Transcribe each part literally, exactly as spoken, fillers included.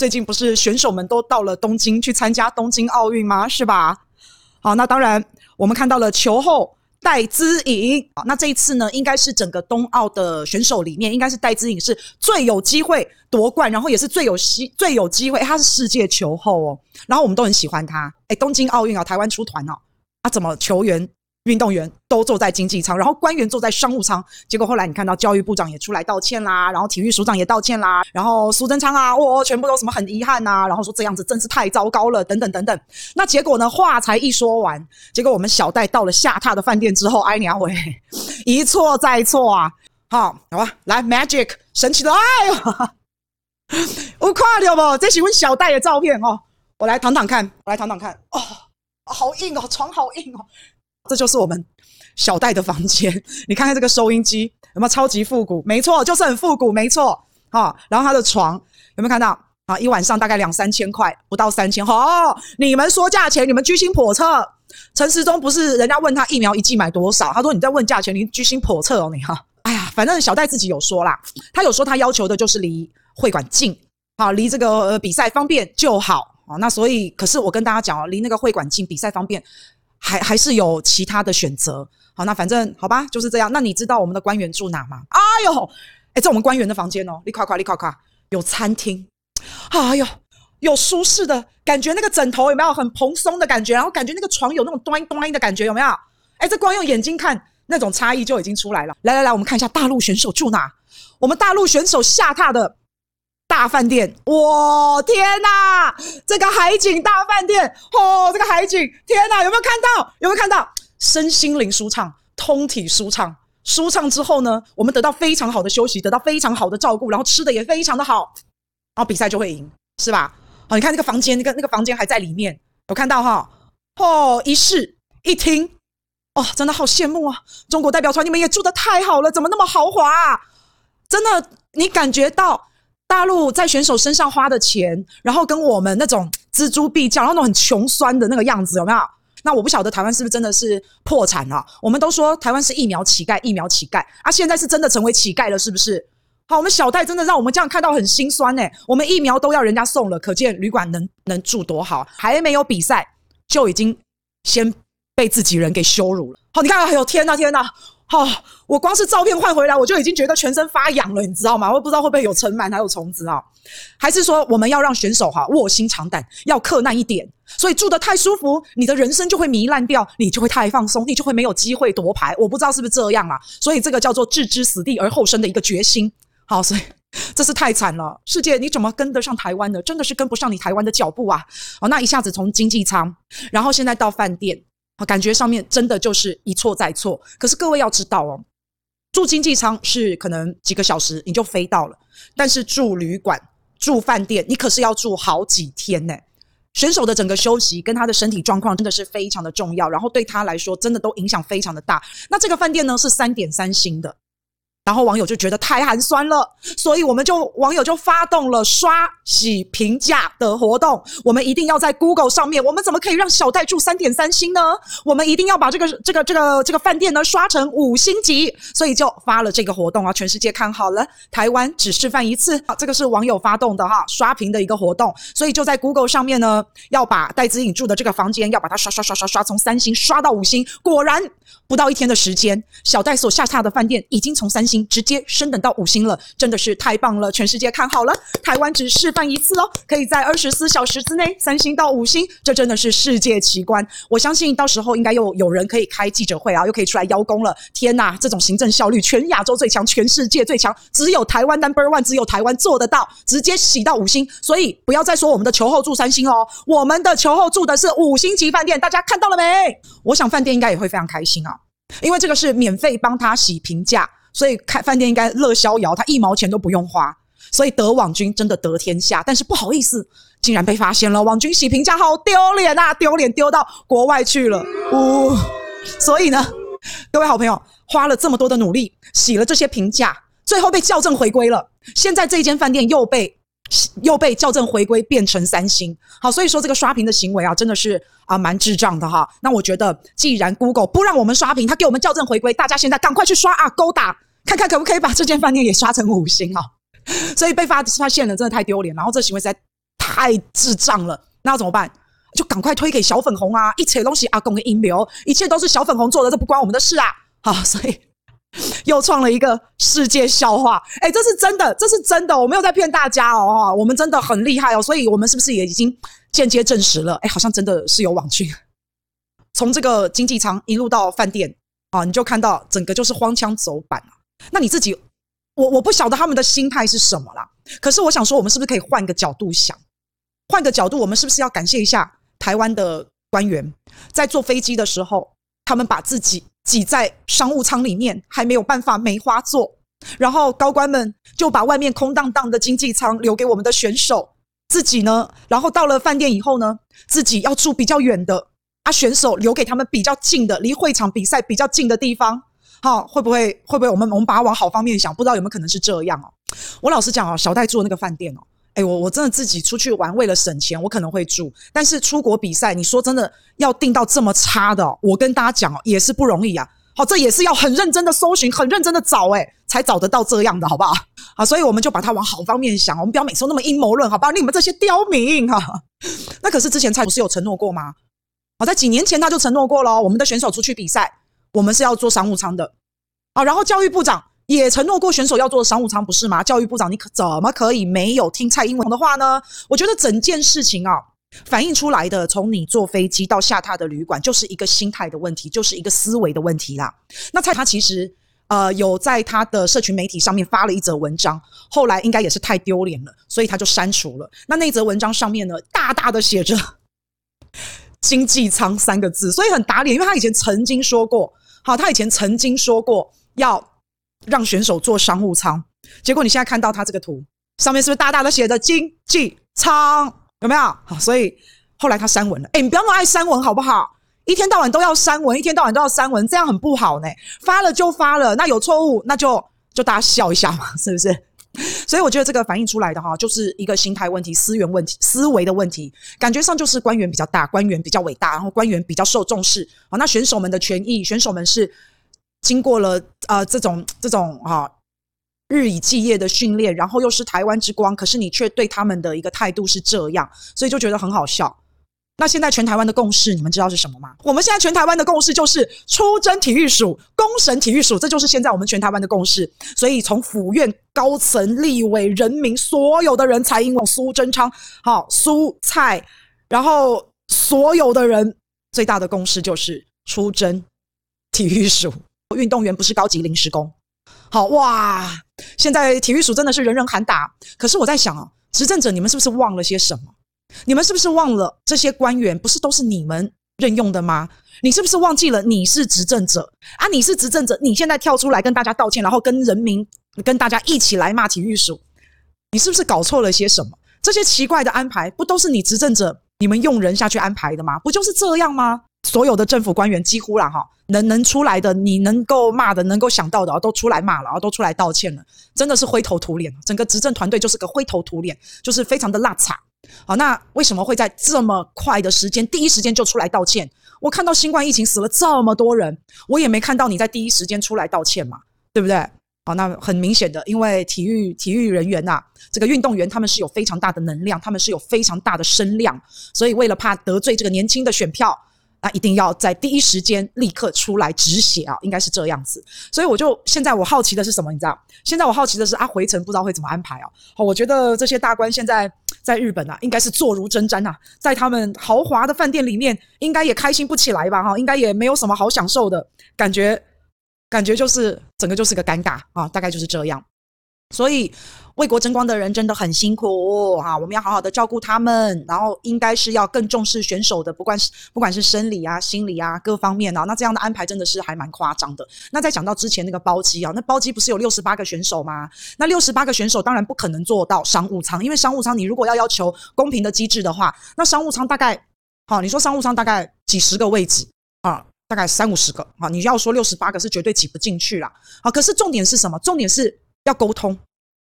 最近不是选手们都到了东京去参加东京奥运吗？是吧？好，那当然我们看到了球后戴资颖，那这一次呢应该是整个冬奥的选手里面应该是戴资颖是最有机会夺冠，然后也是最有最有机会，她是世界球后哦，然后我们都很喜欢她。诶，东京奥运哦，台湾出团哦，啊怎么球员运动员都坐在经济舱，然后官员坐在商务舱，结果后来你看到教育部长也出来道歉啦，然后体育署长也道歉啦，然后苏贞昌啊，哦全部都什么很遗憾啊，然后说这样子真是太糟糕了等等等等。那结果呢，话才一说完，结果我们小戴到了下榻的饭店之后，哎娘喂，一错再错啊。好好吧，来 Magic 神奇的爱哟，我看到不？这是我小戴的照片哦，我来躺躺看，我来躺躺看，哦好硬哦，床好硬哦。这就是我们小戴的房间，你看看这个收音机有没有超级复古？没错，就是很复古，没错啊、哦。然后他的床有没有看到啊？一晚上大概两三千块，不到三千。哦，你们说价钱，你们居心叵测。陈时中不是人家问他疫苗一剂买多少，他说你在问价钱，你居心叵测哦你哈、啊。哎呀，反正小戴自己有说啦，他有说他要求的就是离会馆近，好、啊、离这个、呃、比赛方便就好啊。那所以，可是我跟大家讲哦，离那个会馆近，比赛方便。还还是有其他的选择，好，那反正好吧，就是这样。那你知道我们的官员住哪吗？哎呦，哎、欸，这我们官员的房间哦，你夸夸你夸夸，有餐厅，哎呦，有舒适的感觉，那个枕头有没有很蓬松的感觉？然后感觉那个床有那种端端的感觉，有没有？哎、欸，这光用眼睛看那种差异就已经出来了。来来来，我们看一下大陆选手住哪？我们大陆选手下榻的大饭店，我天哪！这个海景大饭店，哦，这个海景，天哪！有没有看到？有没有看到？身心灵舒畅，通体舒畅。舒畅之后呢，我们得到非常好的休息，得到非常好的照顾，然后吃的也非常的好，然后比赛就会赢，是吧？好、哦，你看那个房间，那个那个房间还在里面，有看到哈？哦，一室一厅，哦，真的好羡慕啊！中国代表团，你们也住得太好了，怎么那么豪华、啊？真的，你感觉到？大陆在选手身上花的钱，然后跟我们那种锱铢必较，然后那种很穷酸的那个样子，有没有？那我不晓得台湾是不是真的是破产了、啊？我们都说台湾是疫苗乞丐，疫苗乞丐啊，现在是真的成为乞丐了，是不是？好，我们小戴真的让我们这样看到很心酸哎、欸，我们疫苗都要人家送了，可见旅馆能能住多好，还没有比赛就已经先被自己人给羞辱了。好，你看，哎呦天哪，天哪！哦，我光是照片换回来，我就已经觉得全身发痒了，你知道吗？我不知道会不会有尘螨，还有虫子啊、哦？还是说我们要让选手哈、啊、卧薪尝胆，要克难一点？所以住得太舒服，你的人生就会糜烂掉，你就会太放松，你就会没有机会夺牌。我不知道是不是这样啦、啊。所以这个叫做置之死地而后生的一个决心。好，所以这是太惨了，世界你怎么跟得上台湾呢？真的是跟不上你台湾的脚步啊！哦，那一下子从经济舱，然后现在到饭店。感觉上面真的就是一错再错，可是各位要知道哦，住经济舱是可能几个小时你就飞到了，但是住旅馆、住饭店，你可是要住好几天呢、欸。选手的整个休息跟他的身体状况真的是非常的重要，然后对他来说真的都影响非常的大。那这个饭店呢是 三点三 星的，然后网友就觉得太寒酸了，所以我们就网友就发动了刷洗评价的活动。我们一定要在 Google 上面，我们怎么可以让小戴住 三点三 星呢？我们一定要把这个这个这个这个饭店呢刷成五星级，所以就发了这个活动啊！全世界看好了，台湾只示范一次啊！这个是网友发动的哈、啊，刷屏的一个活动，所以就在 Google 上面呢，要把戴资颖住的这个房间要把它刷刷刷刷刷，从三星刷到五星。果然不到一天的时间，小戴所下榻的饭店已经从三星直接升等到五星了，真的是太棒了！全世界看好了，台湾只示范一次哦，可以在二十四小时之内三星到五星，这真的是世界奇观。我相信到时候应该又有人可以开记者会啊，又可以出来邀功了。天哪，这种行政效率，全亚洲最强，全世界最强，只有台湾 number one， 只有台湾做得到，直接洗到五星。所以不要再说我们的球后住三星哦，我们的球后住的是五星级饭店，大家看到了没？我想饭店应该也会非常开心啊，因为这个是免费帮他洗评价。所以开饭店应该乐逍遥，他一毛钱都不用花，所以得网军真的得天下。但是不好意思，竟然被发现了，网军洗评价好丢脸啊，丢脸丢到国外去了。呜、哦，所以呢，各位好朋友，花了这么多的努力洗了这些评价，最后被校正回归了。现在这间饭店又被又被校正回归，变成三星。好，所以说这个刷屏的行为啊，真的是啊蛮智障的哈。那我觉得，既然 Google 不让我们刷屏，他给我们校正回归，大家现在赶快去刷啊，勾打，看看可不可以把这间饭店也刷成五星啊。所以被发发现了，真的太丢脸。然后这行为实在太智障了，那怎么办？就赶快推给小粉红啊！一切东西阿公的阴谋，一切都是小粉红做的，这不关我们的事啊！好，所以又创了一个世界笑话。哎，这是真的，这是真的，我没有在骗大家哦，我们真的很厉害哦，所以我们是不是也已经间接证实了？哎，好像真的是有网军，从这个经济舱一路到饭店啊，你就看到整个就是荒腔走板啊。那你自己，我我不晓得他们的心态是什么啦。可是我想说，我们是不是可以换个角度想？换个角度，我们是不是要感谢一下台湾的官员，在坐飞机的时候，他们把自己挤在商务舱里面，还没有办法梅花座，然后高官们就把外面空荡荡的经济舱留给我们的选手，自己呢，然后到了饭店以后呢，自己要住比较远的啊，选手留给他们比较近的，离会场比赛比较近的地方。好，会不会会不会我们我们把它往好方面想，不知道有没有可能是这样哦。我老实讲哦，小戴住那个饭店哦，哎，我我真的自己出去玩，为了省钱，我可能会住，但是出国比赛，你说真的要订到这么差的哦，我跟大家讲哦，也是不容易啊。好，这也是要很认真的搜寻，很认真的找，哎，才找得到这样的，好不好？好，所以我们就把它往好方面想，我们不要每次那么阴谋论，好不好？你们这些刁民哈、啊。那可是之前蔡不是有承诺过吗？好，在几年前他就承诺过了，我们的选手出去比赛，我们是要做商务舱的啊，然后教育部长也承诺过选手要做商务舱，不是吗？教育部长你可怎么可以没有听蔡英文的话呢？我觉得整件事情啊，反映出来的，从你坐飞机到下榻的旅馆，就是一个心态的问题，就是一个思维的问题啦。那蔡他其实呃有在他的社群媒体上面发了一则文章，后来应该也是太丢脸了，所以他就删除了。那那则文章上面呢，大大的写着经济舱三个字，所以很打脸，因为他以前曾经说过。好，他以前曾经说过要让选手做商务舱，结果你现在看到他这个图，上面是不是大大的写着经济舱？有没有？好，所以后来他删文了。哎、欸，你不要那么爱删文好不好？一天到晚都要删文，一天到晚都要删文，这样很不好呢。发了就发了，那有错误那就就大家笑一下嘛，是不是？所以我觉得这个反映出来的哈，就是一个心态问题、思源问题、思维的问题，感觉上就是官员比较大，官员比较伟大，然后官员比较受重视。好，那选手们的权益，选手们是经过了呃这种这种啊日以继夜的训练，然后又是台湾之光，可是你却对他们的一个态度是这样，所以就觉得很好笑。那现在全台湾的共识，你们知道是什么吗？我们现在全台湾的共识就是出征体育署、公审体育署，这就是现在我们全台湾的共识。所以从府院、高层、立委、人民，所有的人，蔡英文、苏贞昌、好苏蔡，然后所有的人最大的共识就是出征体育署。运动员不是高级临时工。好哇，现在体育署真的是人人喊打。可是我在想啊，执政者你们是不是忘了些什么？你们是不是忘了这些官员不是都是你们任用的吗？你是不是忘记了你是执政者啊？你是执政者，你现在跳出来跟大家道歉，然后跟人民跟大家一起来骂体育署，你是不是搞错了些什么？这些奇怪的安排不都是你执政者你们用人下去安排的吗？不就是这样吗？所有的政府官员几乎啦哈，能能出来的，你能够骂的，能够想到的都出来骂了，都出来道歉了，真的是灰头土脸，整个执政团队就是个灰头土脸，就是非常的邋遢。好，那为什么会在这么快的时间第一时间就出来道歉？我看到新冠疫情死了这么多人，我也没看到你在第一时间出来道歉嘛，对不对？好，那很明显的，因为体育体育人员啊，这个运动员他们是有非常大的能量，他们是有非常大的声量，所以为了怕得罪这个年轻的选票，那一定要在第一时间立刻出来止血啊，应该是这样子。所以我就现在我好奇的是什么？你知道？现在我好奇的是啊，回程不知道会怎么安排啊。好，我觉得这些大官现在在日本啊，应该是坐如针毡啊，在他们豪华的饭店里面，应该也开心不起来吧？哈，应该也没有什么好享受的感觉，感觉就是整个就是个尴尬啊，大概就是这样。所以为国争光的人真的很辛苦啊，我们要好好的照顾他们，然后应该是要更重视选手的，不管是不管是生理啊、心理啊各方面啊，那这样的安排真的是还蛮夸张的。那再讲到之前那个包机啊，那包机不是有六十八个选手吗？那六十八个选手当然不可能做到商务舱，因为商务舱你如果要要求公平的机制的话，那商务舱大概好、啊、你说商务舱大概几十个位置啊，大概三五十个啊，你要说六十八个是绝对挤不进去啦。啊，可是重点是什么？重点是要沟通，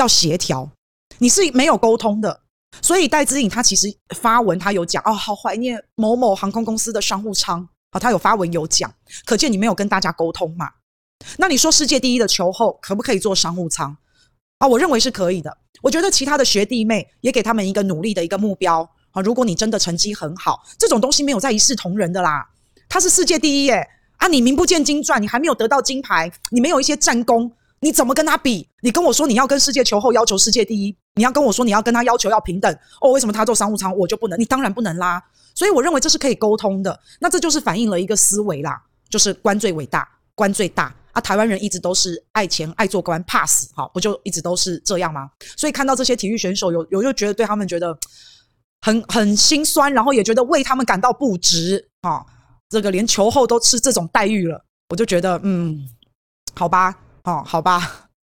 要协调，你是没有沟通的。所以戴资颖他其实发文，他有讲哦，好怀念某某航空公司的商务舱啊、哦，他有发文有讲，可见你没有跟大家沟通嘛。那你说世界第一的球后可不可以做商务舱啊、哦？我认为是可以的。我觉得其他的学弟妹也给他们一个努力的一个目标、啊、如果你真的成绩很好，这种东西没有在一视同仁的啦，他是世界第一耶、欸、啊，你名不见经传，你还没有得到金牌，你没有一些战功，你怎么跟他比？你跟我说你要跟世界求后，要求世界第一，你要跟我说你要跟他要求要平等，哦，为什么他做商务舱我就不能？你当然不能啦。所以我认为这是可以沟通的，那这就是反映了一个思维啦，就是官最伟大，官最大啊！台湾人一直都是爱钱、爱做官、怕死，好，不就一直都是这样吗？所以看到这些体育选手，有有就觉得对他们觉得很很心酸，然后也觉得为他们感到不值啊、哦！这个连球后都吃这种待遇了，我就觉得嗯，好吧。哦，好吧，